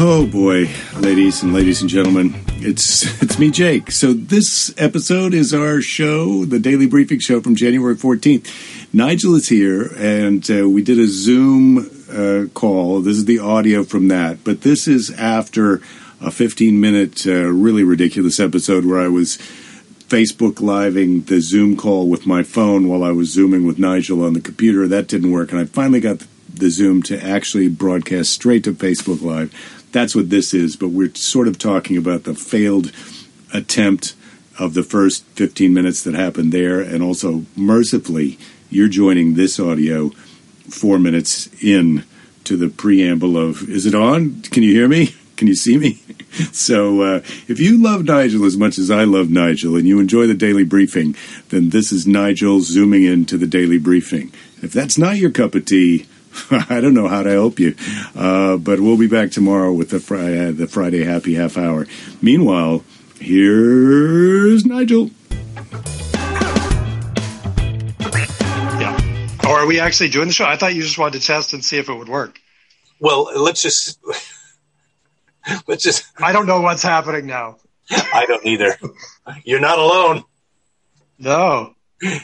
Oh boy, ladies and gentlemen, it's me, Jake. So this episode is our show, The Daily Briefing Show from January 14th. Nigel is here, and we did a Zoom call. This is the audio from that, but this is after a 15-minute really ridiculous episode where I was Facebook Living the Zoom call with my phone while I was Zooming with Nigel on the computer. That didn't work, and I finally got the Zoom to actually broadcast straight to Facebook Live. That's what this is, but we're sort of talking about the failed attempt of the first 15 minutes that happened there, and also, mercifully, you're joining this audio 4 minutes in to the preamble of, is it on? Can you hear me? Can you see me? So if you love Nigel as much as I love Nigel and you enjoy the Daily Briefing, then this is Nigel zooming into the Daily Briefing. If that's not your cup of tea, I don't know how to help you, but we'll be back tomorrow with the Friday Happy Half Hour. Meanwhile, here's Nigel. Yeah. Oh, are we actually doing the show? I thought you just wanted to test and see if it would work. Well, let's just. I don't know what's happening now. I don't either. You're not alone. No.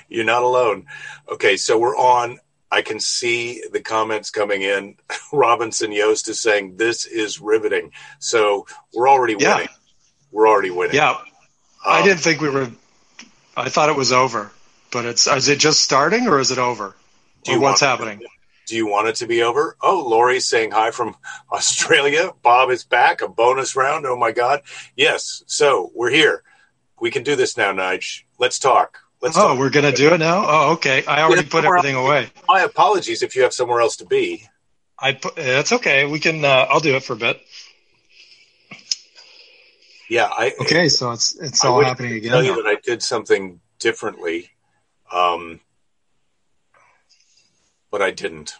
You're not alone. Okay, so we're on. I can see the comments coming in. Robinson Yost is saying, this is riveting. So we're already winning. We're already winning. Yeah. I didn't think we were – I thought it was over. But is it just starting or is it over? What's happening? Do you want it to be over? Oh, Lori's saying hi from Australia. Bob is back. A bonus round. Oh, my God. Yes. So we're here. We can do this now, Nige. Let's talk. Oh, we're going to do it now? Oh, okay. I already put everything away. My apologies if you have somewhere else to be. That's okay. We can. I'll do it for a bit. Yeah. Okay, so it's all happening again. I tell you that I did something differently, but I didn't.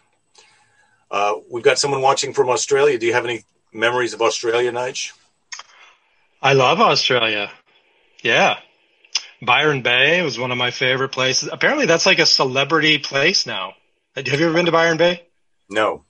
We've got someone watching from Australia. Do you have any memories of Australia, Nige? I love Australia. Yeah. Byron Bay was one of my favorite places. Apparently, that's like a celebrity place now. Have you ever been to Byron Bay? No.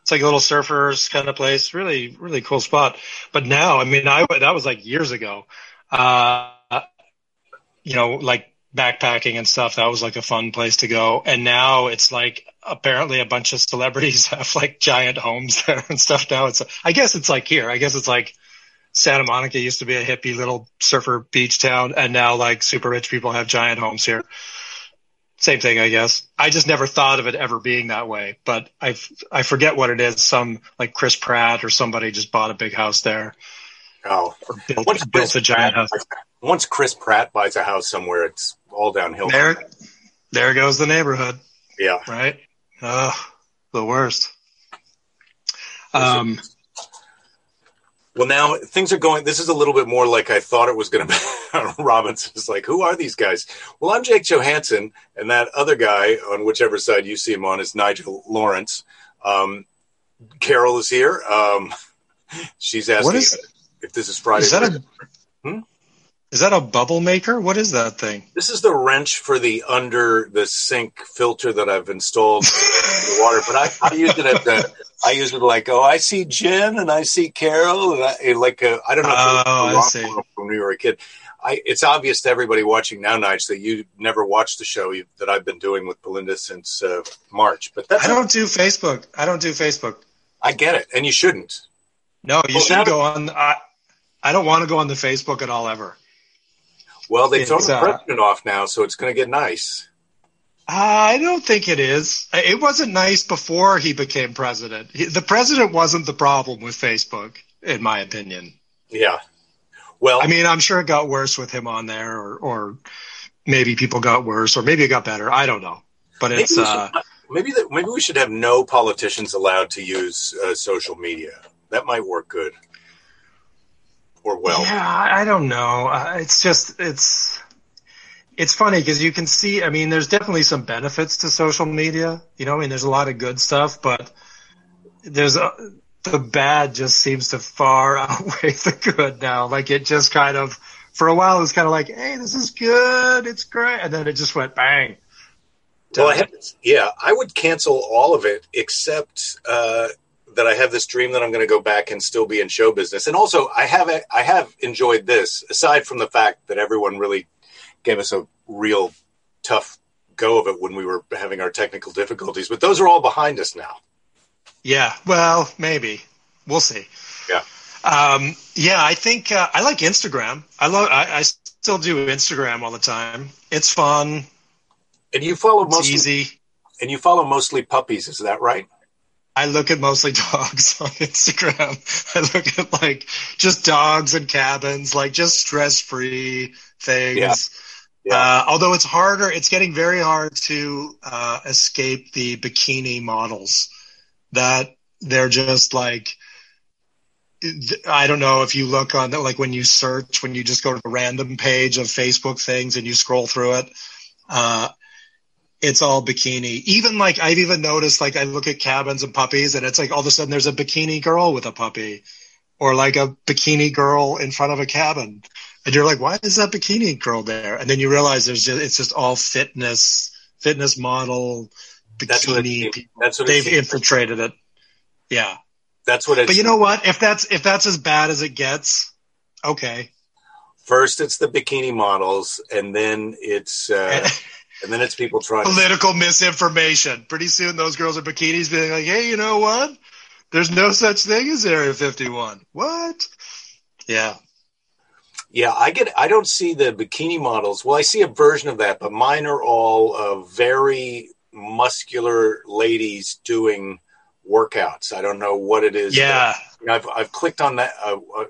It's like a little surfers kind of place. Really, really cool spot. But now, I mean, that was like years ago. You know, like backpacking and stuff. That was like a fun place to go. And now it's like apparently a bunch of celebrities have like giant homes there and stuff now. I guess it's like here. I guess it's like Santa Monica used to be a hippie little surfer beach town, and now like super rich people have giant homes here. Same thing, I guess. I just never thought of it ever being that way, but I forget what it is. Some like Chris Pratt or somebody just bought a big house there. Oh, or built a giant house. Once Chris Pratt buys a house somewhere, it's all downhill. There goes the neighborhood. Yeah. Right. The worst. Well, now things are going – this is a little bit more like I thought it was going to be. Robinson's like, who are these guys? Well, I'm Jake Johansson, and that other guy on whichever side you see him on is Nigel Lawrence. Carol is here. She's asking if this is Friday. Is that a bubble maker? What is that thing? This is the wrench for the under-the-sink filter that I've installed in the water, but I used it at the – I use it like, I see Jen and I see Carol. And I don't know if it was wrong when you were a kid. It's obvious to everybody watching now, Nige, that you never watched the show that I've been doing with Belinda since March. But I don't do Facebook. I get it. And you shouldn't. No, you should go on. I don't want to go on the Facebook at all ever. Well, they've thrown the president off now, so it's going to get nice. I don't think it is. It wasn't nice before he became president. The president wasn't the problem with Facebook, in my opinion. Yeah. Well, I mean, I'm sure it got worse with him on there, or maybe people got worse, or maybe it got better. I don't know. But it's maybe we should have no politicians allowed to use social media. That might work good. Or well. Yeah, I don't know. It's funny because you can see, I mean, there's definitely some benefits to social media. You know, I mean, there's a lot of good stuff, but the bad just seems to far outweigh the good now. Like it just kind of, for a while, it was kind of like, hey, this is good. It's great. And then it just went bang. Well, I would cancel all of it except that I have this dream that I'm going to go back and still be in show business. And also I have enjoyed this, aside from the fact that everyone really gave us a real tough go of it when we were having our technical difficulties, but those are all behind us now. Yeah. Well, maybe we'll see. Yeah. I think I like Instagram. I still do Instagram all the time. It's fun. And you follow mostly, easy. And you follow mostly puppies. Is that right? I look at mostly dogs on Instagram. I look at like just dogs and cabins, like just stress-free things. Yeah. Yeah. Although it's harder, it's getting very hard to escape the bikini models. That they're just like, I don't know if you look on that, like when you search, when you just go to the random page of Facebook things and you scroll through it, it's all bikini. Even like I've even noticed, like I look at cabins and puppies and it's like all of a sudden there's a bikini girl with a puppy or like a bikini girl in front of a cabin. And you're like, why is that bikini girl there? And then you realize it's just all fitness model, bikini people. They've infiltrated it. Yeah. That's what it is. But you know what? If that's as bad as it gets, okay. First, it's the bikini models, and then it's people trying political misinformation. Pretty soon, those girls in bikinis being like, "Hey, you know what? There's no such thing as Area 51." What? Yeah, yeah. I don't see the bikini models. Well, I see a version of that, but mine are all very muscular ladies doing workouts. I don't know what it is. Yeah, but, I've clicked on that.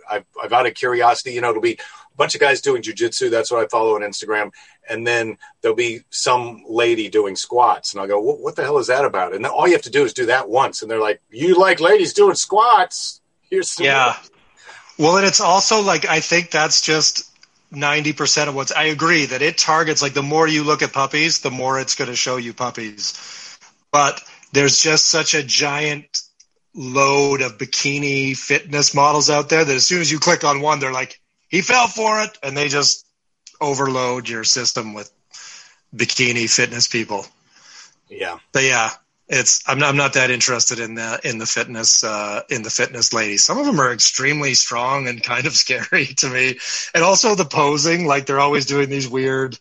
I've out of curiosity, it'll be a bunch of guys doing jujitsu. That's what I follow on Instagram, and then there'll be some lady doing squats, and I'll go, "What the hell is that about?" And then all you have to do is do that once, and they're like, "You like ladies doing squats? Here's some." Yeah. Well, and it's also like I think that's just 90% of I agree that it targets. Like the more you look at puppies, the more it's going to show you puppies, but there's just such a giant load of bikini fitness models out there that as soon as you click on one, they're like, he fell for it. And they just overload your system with bikini fitness people. Yeah. But yeah, I'm not that interested in the fitness ladies. Some of them are extremely strong and kind of scary to me. And also the posing, like they're always doing these weird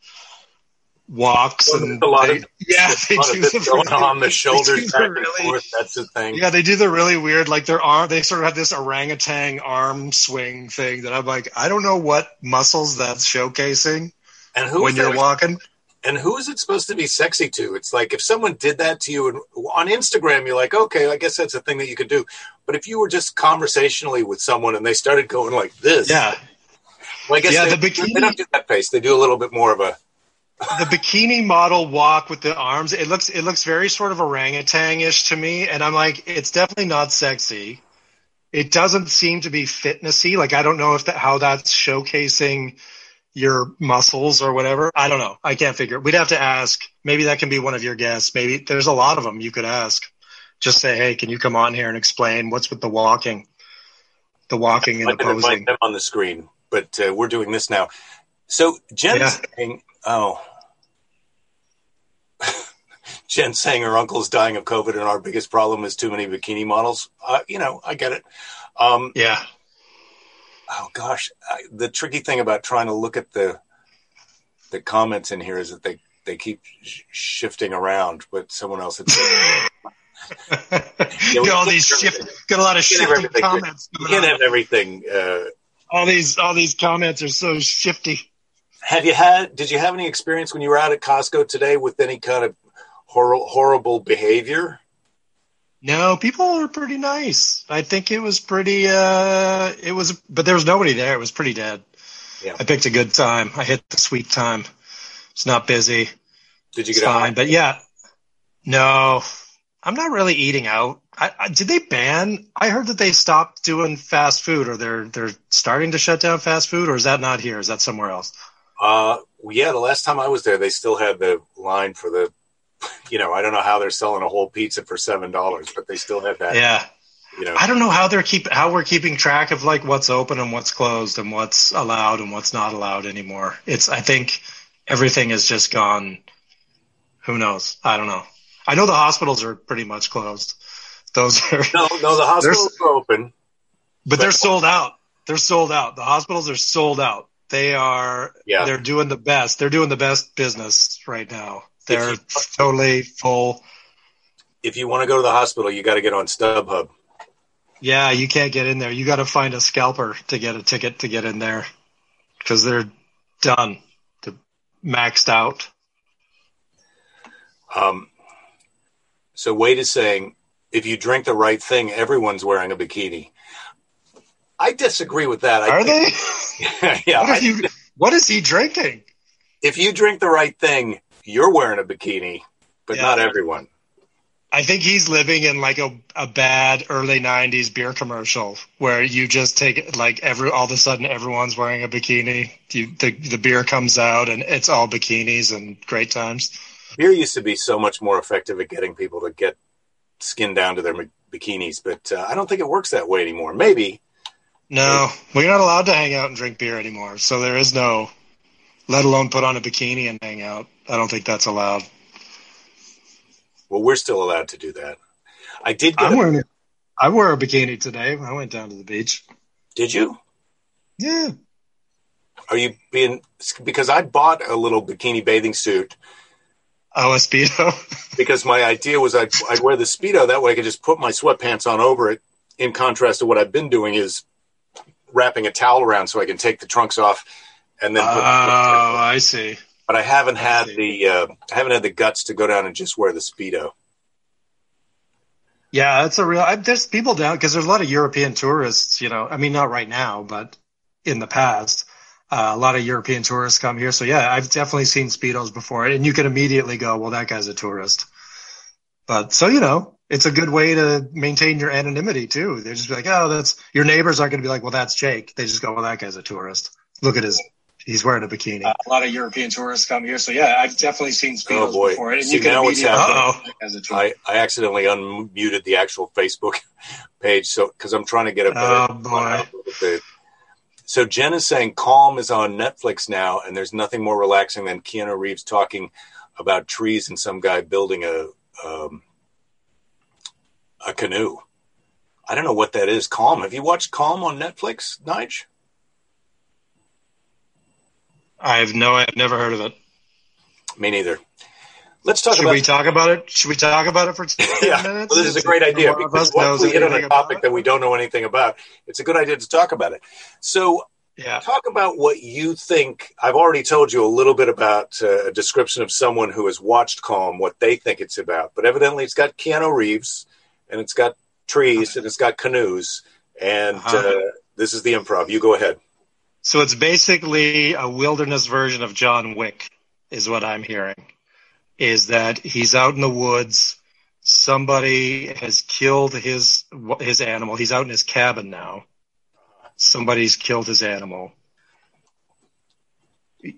walks and on the shoulders back and forth. That's the thing. Yeah, they do the really weird, like their arm. They sort of have this orangutan arm swing thing that I'm like, I don't know what muscles that's showcasing. And who when you're walking, and who is it supposed to be sexy to? It's like if someone did that to you, and on Instagram, you're like, okay, I guess that's a thing that you could do. But if you were just conversationally with someone and they started going like this, yeah, well, I guess they don't do that pace. They do a little bit more of a. The bikini model walk with the arms, it looks very sort of orangutan-ish to me. And I'm like, it's definitely not sexy. It doesn't seem to be fitnessy. Like, I don't know if how that's showcasing your muscles or whatever. I don't know. I can't figure it. We'd have to ask. Maybe that can be one of your guests. Maybe there's a lot of them you could ask. Just say, hey, can you come on here and explain what's with the walking? The walking and the posing. Invite them on the screen, but we're doing this now. So Jen's saying... Oh, Jen saying her uncle's dying of COVID and our biggest problem is too many bikini models. I get it. Yeah. Oh, gosh. The tricky thing about trying to look at the comments in here is that they keep shifting around, but someone else had said got a lot of shifting comments. You can't have everything. All these comments are so shifty. Did you have any experience when you were out at Costco today with any kind of horrible behavior? No, people are pretty nice. I think it was pretty, but there was nobody there. It was pretty dead. Yeah. I picked a good time. I hit the sweet time. It's not busy. Did you get out? Fine, but yeah. No, I'm not really eating out. Did they ban? I heard that they stopped doing fast food or they're starting to shut down fast food, or is that not here? Is that somewhere else? The last time I was there, they still had the line for the, I don't know how they're selling a whole pizza for $7, but they still had that. Yeah. I don't know how we're keeping track of like what's open and what's closed and what's allowed and what's not allowed anymore. I think everything is just gone. Who knows? I don't know. I know the hospitals are pretty much closed. Those are no. The hospitals are open, but they're sold out. They're sold out. The hospitals are sold out. They are. Yeah. They're doing the best. They're doing the best business right now. They're totally full. If you want to go to the hospital, you got to get on StubHub. Yeah, you can't get in there. You got to find a scalper to get a ticket to get in there because they're done. They're maxed out. So Wade is saying, if you drink the right thing, everyone's wearing a bikini. I disagree with that. Are they? Yeah. What is he drinking? If you drink the right thing, you're wearing a bikini, but not everyone. I think he's living in like a bad early 90s beer commercial where you just take like all of a sudden everyone's wearing a bikini. The beer comes out and it's all bikinis and great times. Beer used to be so much more effective at getting people to get skin down to their bikinis, but I don't think it works that way anymore. Maybe. No, we're not allowed to hang out and drink beer anymore. So there is no, let alone put on a bikini and hang out. I don't think that's allowed. Well, we're still allowed to do that. I did. I wore a bikini today. I went down to the beach. Did you? Yeah. Are you being, because I bought a little bikini bathing suit. Oh, a Speedo? Because my idea was I'd wear the Speedo. That way I could just put my sweatpants on over it. In contrast to what I've been doing is wrapping a towel around so I can take the trunks off and then. Oh, I see. But I haven't had the guts to go down and just wear the Speedo. Yeah, that's a real. There's people down because there's a lot of European tourists. You know, I mean, not right now, but in the past, a lot of European tourists come here. So yeah, I've definitely seen Speedos before, and you can immediately go, "Well, that guy's a tourist." But so you know, it's a good way to maintain your anonymity too. They're just like, "Oh, that's your neighbors aren't going to be like, well, that's Jake." They just go, "Well, that guy's a tourist. Look at his." He's wearing a bikini. A lot of European tourists come here. So, yeah, I've definitely seen Speedos before. And see, you can now what's happening. I accidentally unmuted the actual Facebook page because I'm trying to get a better one. So Jen is saying Calm is on Netflix now, and there's nothing more relaxing than Keanu Reeves talking about trees and some guy building a canoe. I don't know what that is. Calm. Have you watched Calm on Netflix, Nige? I've never heard of it. Me neither. Let's talk. Should we talk about it? Should we talk about it for 10 minutes? Well, this is a great idea because once we hit on a topic that we don't know anything about, it's a good idea to talk about it. So, talk about what you think. I've already told you a little bit about a description of someone who has watched Calm, what they think it's about. But evidently, it's got Keanu Reeves, and it's got trees, and it's got canoes. And this is the improv. You go ahead. So it's basically a wilderness version of John Wick is what I'm hearing, is that he's out in the woods. Somebody has killed his animal. He's out in his cabin now. Somebody's killed his animal.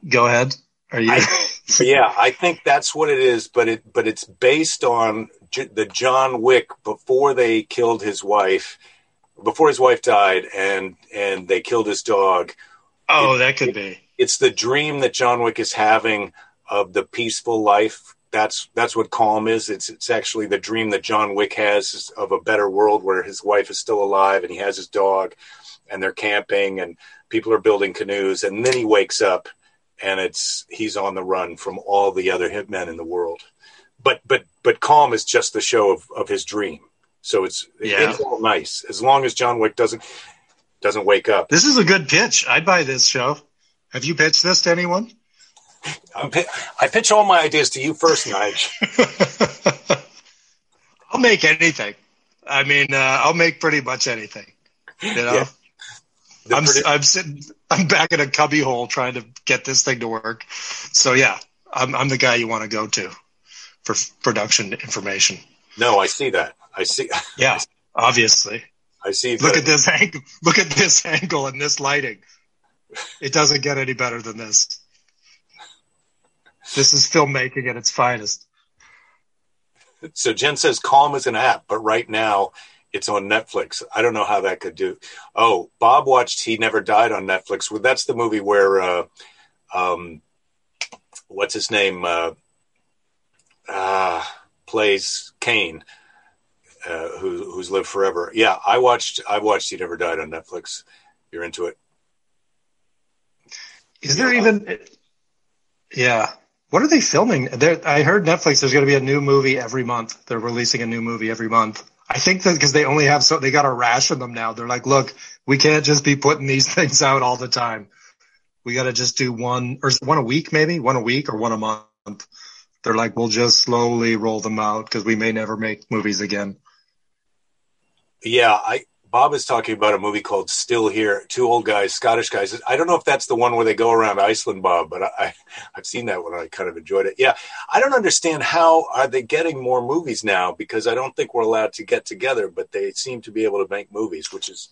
Go ahead. Are you? I think that's what it is, but it's based on the John Wick before they killed his wife, before his wife died and they killed his dog. Oh, that could be. It's the dream that John Wick is having of the peaceful life. That's what Calm is. It's actually the dream that John Wick has of a better world where his wife is still alive and he has his dog and they're camping and people are building canoes. And then he wakes up and he's on the run from all the other hitmen in the world. But Calm is just the show of his dream. So it's all nice as long as John Wick doesn't wake up. This is a good pitch. I'd buy this show. Have you pitched this to anyone? I pitch all my ideas to you first, Nige. I'll make anything. I mean, I'll make pretty much anything. You know, I'm sitting. I'm back in a cubbyhole trying to get this thing to work. So yeah, I'm the guy you want to go to for production information. No, I see that. I see. Yeah, obviously. I see. Look at this angle and this lighting. It doesn't get any better than this. This is filmmaking at its finest. So Jen says Calm is an app, but right now it's on Netflix. I don't know how that could do. Oh, Bob watched He Never Died on Netflix. Well, that's the movie where, what's his name? Plays Cain. who's lived forever. Yeah, I watched He Never Died on Netflix. You're into it. Is there even? Yeah. What are they filming? I heard Netflix, there's going to be a new movie every month. They're releasing a new movie every month. I think that because they only have so – they got to ration them now. They're like, look, we can't just be putting these things out all the time. We got to just do one a week or one a month. They're like, we'll just slowly roll them out because we may never make movies again. Yeah, Bob is talking about a movie called Still Here. Two old guys, Scottish guys. I don't know if that's the one where they go around Iceland, Bob, but I've seen that one. I kind of enjoyed it. Yeah, I don't understand how are they getting more movies now, because I don't think we're allowed to get together, but they seem to be able to make movies, which is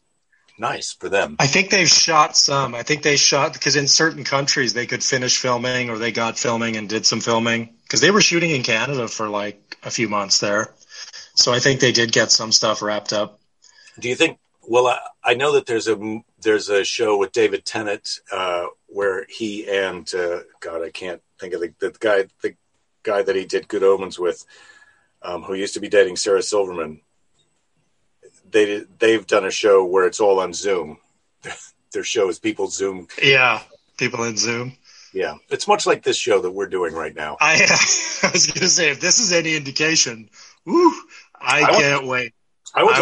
nice for them. I think they've shot some. I think they shot because in certain countries they could finish filming, or they got filming and did some filming, because they were shooting in Canada for like a few months there. So I think they did get some stuff wrapped up. Do you think? Well, I know that there's a show with David Tennant where he and God, I can't think of the guy that he did Good Omens with, who used to be dating Sarah Silverman. They've done a show where it's all on Zoom. Their show is people Zoom. Yeah, people in Zoom. Yeah, it's much like this show that we're doing right now. I was going to say, if this is any indication, woo, I can't wait. I went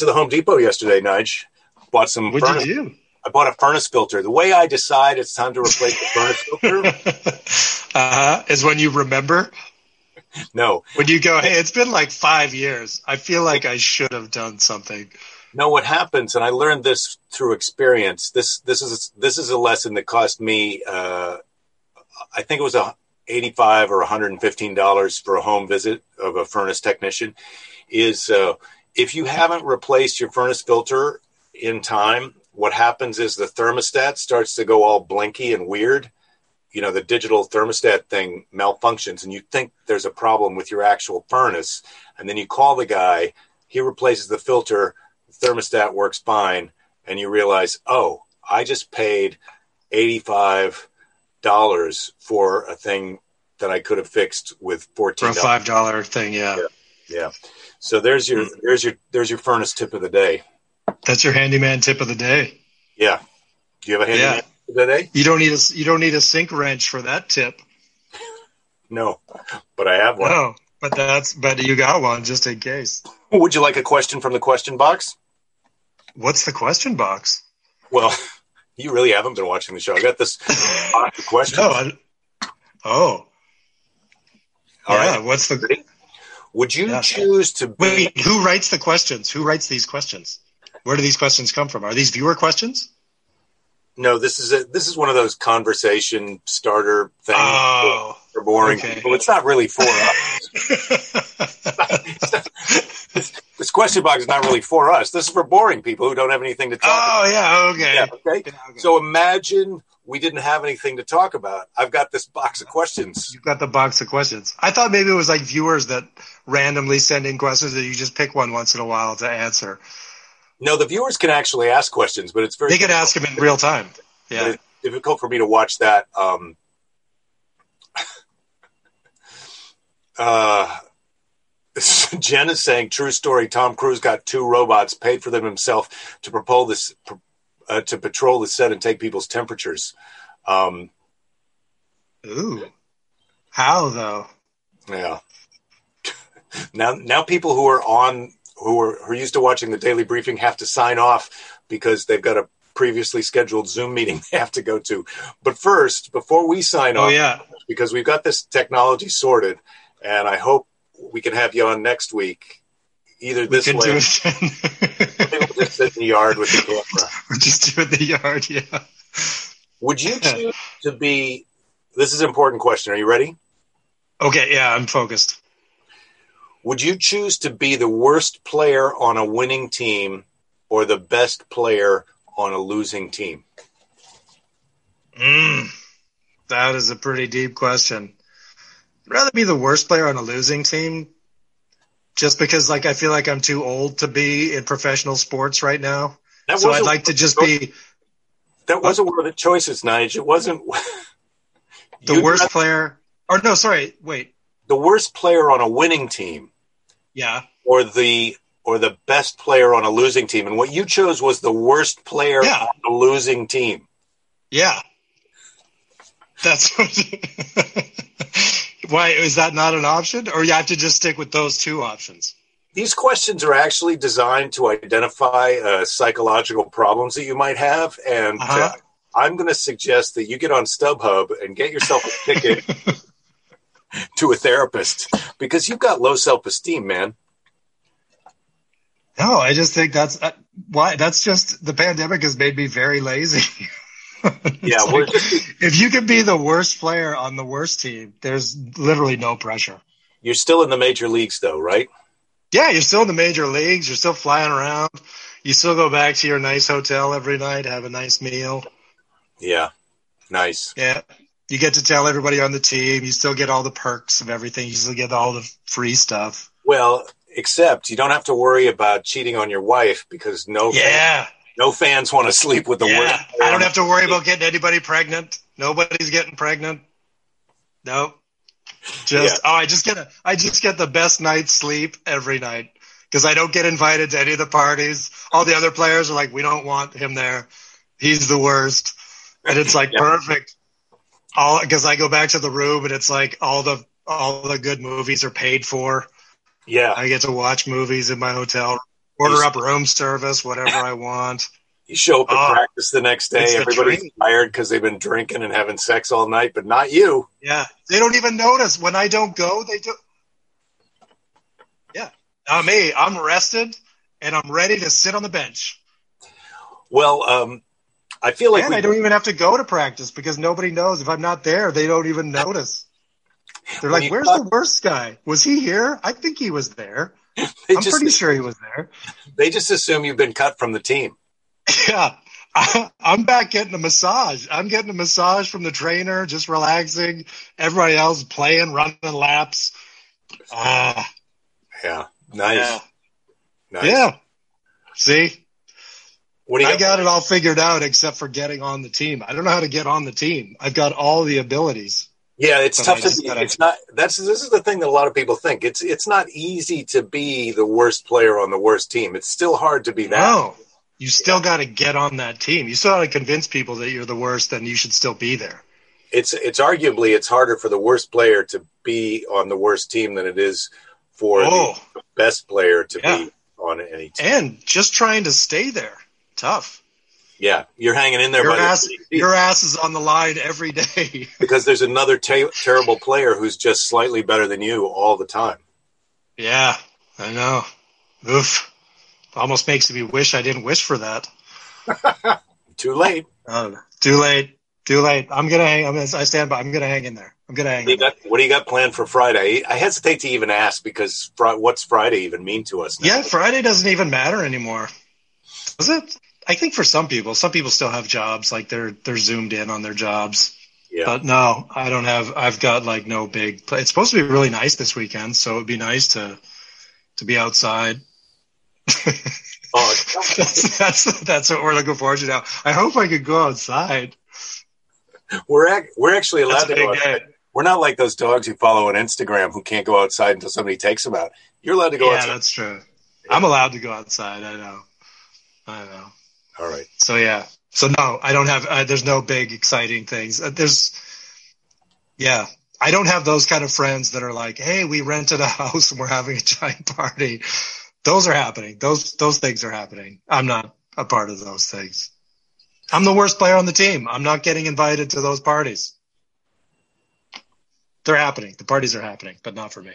to the Home Depot yesterday, Nige. Bought some. What did you do? I bought a furnace filter. The way I decide it's time to replace the furnace filter is when you remember. No, when you go, hey, it's been like 5 years. I feel like I should have done something. No, what happens, and I learned this through experience. This is a lesson that cost me. I think it was $85 or $115 for a home visit of a furnace technician. Is if you haven't replaced your furnace filter in time, what happens is the thermostat starts to go all blinky and weird. You know, the digital thermostat thing malfunctions, and you think there's a problem with your actual furnace. And then you call the guy, he replaces the filter, the thermostat works fine, and you realize, oh, I just paid $85 for a thing that I could have fixed with $14. For a $5 thing, yeah. Yeah. So there's your furnace tip of the day. That's your handyman tip of the day. Yeah. Do you have a handyman tip of the day? You don't need a sink wrench for that tip. No, but I have one. No, but you got one just in case. Would you like a question from the question box? What's the question box? Well, you really haven't been watching the show. I got this question. No, All right. What's the? Would you choose to be... Wait, who writes the questions? Who writes these questions? Where do these questions come from? Are these viewer questions? No, this is one of those conversation starter things for boring people. It's not really for us. This question box is not really for us. This is for boring people who don't have anything to talk about. Okay. So imagine... We didn't have anything to talk about. I've got this box of questions. You've got the box of questions. I thought maybe it was like viewers that randomly send in questions that you just pick one once in a while to answer. No, the viewers can actually ask questions, but it's very... They can ask them in real time. Yeah. It's difficult for me to watch that. Jen is saying, true story, Tom Cruise got two robots, paid for them himself to propel this... to patrol the set and take people's temperatures. Ooh. How though? Yeah. Now people who are used to watching the Daily Briefing have to sign off because they've got a previously scheduled Zoom meeting they have to go to. But first, before we sign off, because we've got this technology sorted, and I hope we can have you on next week. Either this way. We'll just sit in the yard with the camera. We'll just do it in the yard, yeah. Would you choose to be... This is an important question. Are you ready? Okay, yeah, I'm focused. Would you choose to be the worst player on a winning team or the best player on a losing team? That is a pretty deep question. I'd rather be the worst player on a losing team. Just because, like, I feel like I'm too old to be in professional sports right now. So I'd like to just be... That wasn't one of the choices, Nige. It wasn't... The worst player... Or no, sorry, wait. The worst player on a winning team. Yeah. or the best player on a losing team. And what you chose was the worst player on a losing team. Yeah. That's why is that not an option? Or you have to just stick with those two options? These questions are actually designed to identify psychological problems that you might have. And I'm going to suggest that you get on StubHub and get yourself a ticket to a therapist, because you've got low self-esteem, man. No, I just think that's just the pandemic has made me very lazy. Yeah. Like, if you could be the worst player on the worst team, there's literally no pressure. You're still in the major leagues though, right? Yeah. You're still in the major leagues. You're still flying around. You still go back to your nice hotel every night, have a nice meal. Yeah. Nice. Yeah. You get to tell everybody on the team. You still get all the perks of everything. You still get all the free stuff. Well, except you don't have to worry about cheating on your wife, because no fans want to sleep with the worst. I don't have to worry about getting anybody pregnant. Nobody's getting pregnant. No. I just get the best night's sleep every night, because I don't get invited to any of the parties. All the other players are like, we don't want him there. He's the worst. And it's like perfect. All because I go back to the room and it's like all the good movies are paid for. Yeah, I get to watch movies in my hotel, order up room service, whatever I want. You show up at practice the next day. Everybody's tired because they've been drinking and having sex all night, but not you. Yeah, they don't even notice when I don't go. They do. Yeah, not me. I'm rested and I'm ready to sit on the bench. Well, I feel like I don't even have to go to practice because nobody knows. If I'm not there, they don't even notice. They're like, where's the worst guy? Was he here? I think he was there. I'm pretty sure he was there. They just assume you've been cut from the team. Yeah. I'm back getting a massage. I'm getting a massage from the trainer, just relaxing. Everybody else playing, running laps. Yeah. Nice. Yeah. Nice. Yeah. See? I got it all figured out except for getting on the team. I don't know how to get on the team. I've got all the abilities. Yeah, it's tough to be. It's not. This is the thing that a lot of people think. It's not easy to be the worst player on the worst team. It's still hard to be that. No, you still got to get on that team. You still got to convince people that you're the worst, and you should still be there. It's arguably it's harder for the worst player to be on the worst team than it is for the best player to be on any team. And just trying to stay there, tough. Yeah, you're hanging in there. Your ass is on the line every day. Because there's another terrible player who's just slightly better than you all the time. Yeah, I know. Oof. Almost makes me wish I didn't wish for that. Too late. Too late. I'm going to hang in there. What do you got planned for Friday? I hesitate to even ask because what's Friday even mean to us now? Yeah, Friday doesn't even matter anymore. Does it? I think for some people still have jobs, like they're zoomed in on their jobs. Yeah. But no, I don't have. I've got like no big. It's supposed to be really nice this weekend, so it'd be nice to be outside. That's what we're looking forward to now. I hope I could go outside. We're actually allowed to go outside. We're not like those dogs you follow on Instagram who can't go outside until somebody takes them out. You're allowed to go outside. Yeah, that's true. Yeah. I'm allowed to go outside. I know. All right. So, yeah. So, no, I don't have – there's no big exciting things. I don't have those kind of friends that are like, hey, we rented a house and we're having a giant party. Those are happening. Those things are happening. I'm not a part of those things. I'm the worst player on the team. I'm not getting invited to those parties. They're happening. The parties are happening, but not for me.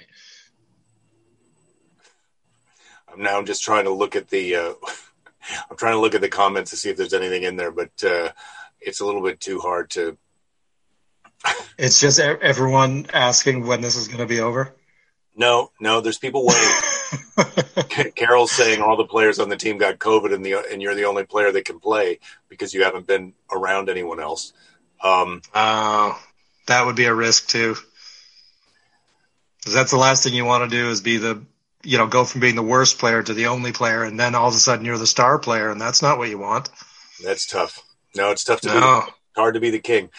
I'm just trying to look at the I'm trying to look at the comments to see if there's anything in there, but it's a little bit too hard to. It's just everyone asking when this is going to be over. No, there's people waiting. Carol's saying all the players on the team got COVID, and you're the only player that can play because you haven't been around anyone else. That would be a risk too, because that's the last thing you want to do is be the. You know, go from being the worst player to the only player, and then all of a sudden you're the star player, and that's not what you want. That's tough. No, it's tough to be. It's hard to be the king.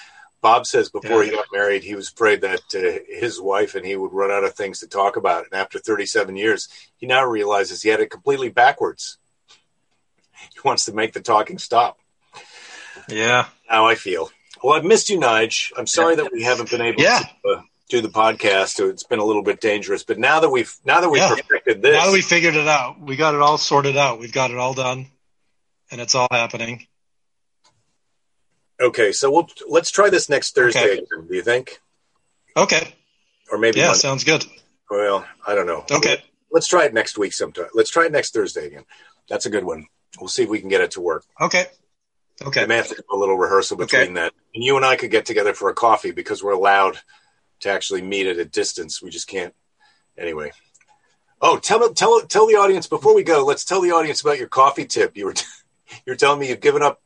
Bob says before he got married, he was afraid that his wife and he would run out of things to talk about. And after 37 years, he now realizes he had it completely backwards. He wants to make the talking stop. Yeah. How I feel. Well, I've missed you, Nige. I'm sorry that we haven't been able to do the podcast. It's been a little bit dangerous. But now that we've perfected this. Now that we figured it out. We got it all sorted out. We've got it all done. And it's all happening. Okay, so let's try this next Thursday again, do you think? Okay. Or maybe Monday. Sounds good. Well, I don't know. Okay. Let's try it next week sometime. Let's try it next Thursday again. That's a good one. We'll see if we can get it to work. Okay. I may have to do a little rehearsal between that. And you and I could get together for a coffee because we're allowed to actually meet at a distance. We just can't. Anyway. Oh, tell the audience, before we go, let's tell the audience about your coffee tip. You're telling me you've given up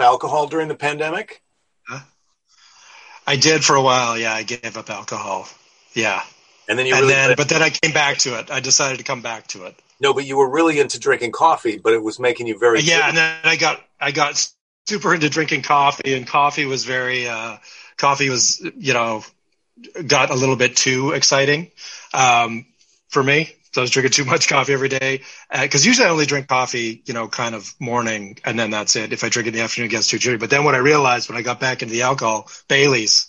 alcohol during the pandemic? Huh? I did for a while. Yeah, I gave up alcohol. Yeah. And then then I came back to it. I decided to come back to it. No, but you were really into drinking coffee, but it was making you very sick. And then I got super into drinking coffee, and coffee was got a little bit too exciting for me. So I was drinking too much coffee every day because usually I only drink coffee, kind of morning, and then that's it. If I drink in the afternoon, it gets too jittery. But then what I realized when I got back into the alcohol, Bailey's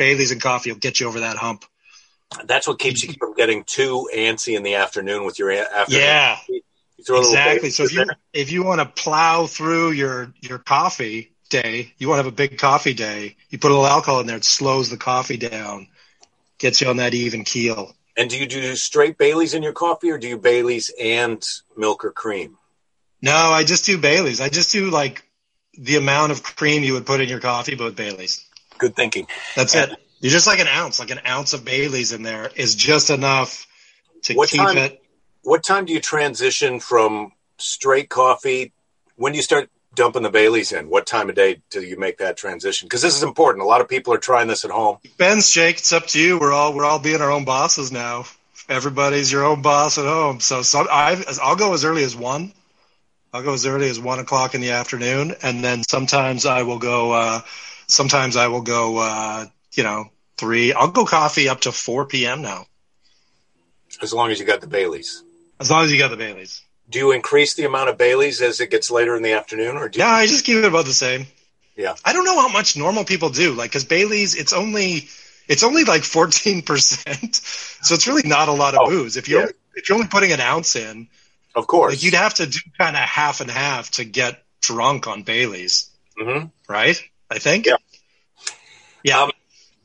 and coffee will get you over that hump. That's what keeps you from getting too antsy in the afternoon with your afternoon. Yeah, you throw exactly. So if you want to plow through your coffee day, you want to have a big coffee day. You put a little alcohol in there, it slows the coffee down, gets you on that even keel. And do you do straight Baileys in your coffee, or do you Baileys and milk or cream? No, I just do Baileys. I just do like the amount of cream you would put in your coffee, but with Baileys. Good thinking. That's it. You're just like an ounce of Baileys in there is just enough to keep it. What time do you transition from straight coffee? When do you start dumping the Baileys in? What time of day do you make that transition? Because this is important. A lot of people are trying this at home. Depends, Jake. It's up to you. We're all being our own bosses now. Everybody's your own boss at home. So I'll go as early as 1. I'll go as early as 1 o'clock in the afternoon, and then sometimes I will go. 3. I'll go coffee up to 4 p.m. now. As long as you got the Baileys. Do you increase the amount of Baileys as it gets later in the afternoon, or do you? Yeah, I just keep it about the same. Yeah, I don't know how much normal people do, like, because Baileys, it's only like 14%, so it's really not a lot of booze. If you're only putting an ounce in, of course, like, you'd have to do kind of half and half to get drunk on Baileys, mm-hmm. Right? I think. Yeah.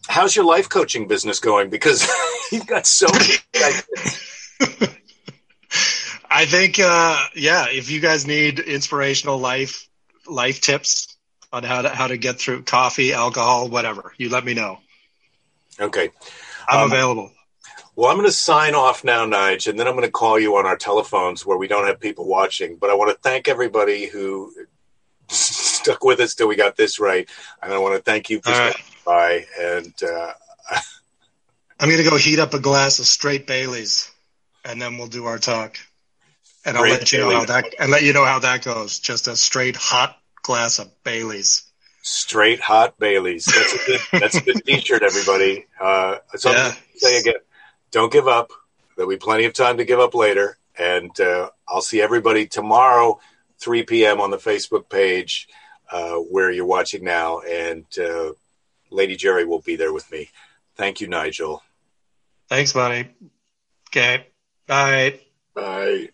How's your life coaching business going? Because you've got so many ideas. I think, if you guys need inspirational life tips on how to get through coffee, alcohol, whatever, you let me know. Okay. I'm available. Well, I'm going to sign off now, Nige, and then I'm going to call you on our telephones where we don't have people watching. But I want to thank everybody who stuck with us till we got this right. And I want to thank you for standing by. And I'm going to go heat up a glass of straight Baileys, and then we'll do our talk. And I'll let you know how that goes. Just a straight hot glass of Baileys. Straight hot Baileys. That's a good T-shirt, everybody. Something to say again. Don't give up. There'll be plenty of time to give up later. And I'll see everybody tomorrow, 3 p.m. on the Facebook page where you're watching now. And Lady Jerry will be there with me. Thank you, Nigel. Thanks, buddy. Okay. Bye. Bye.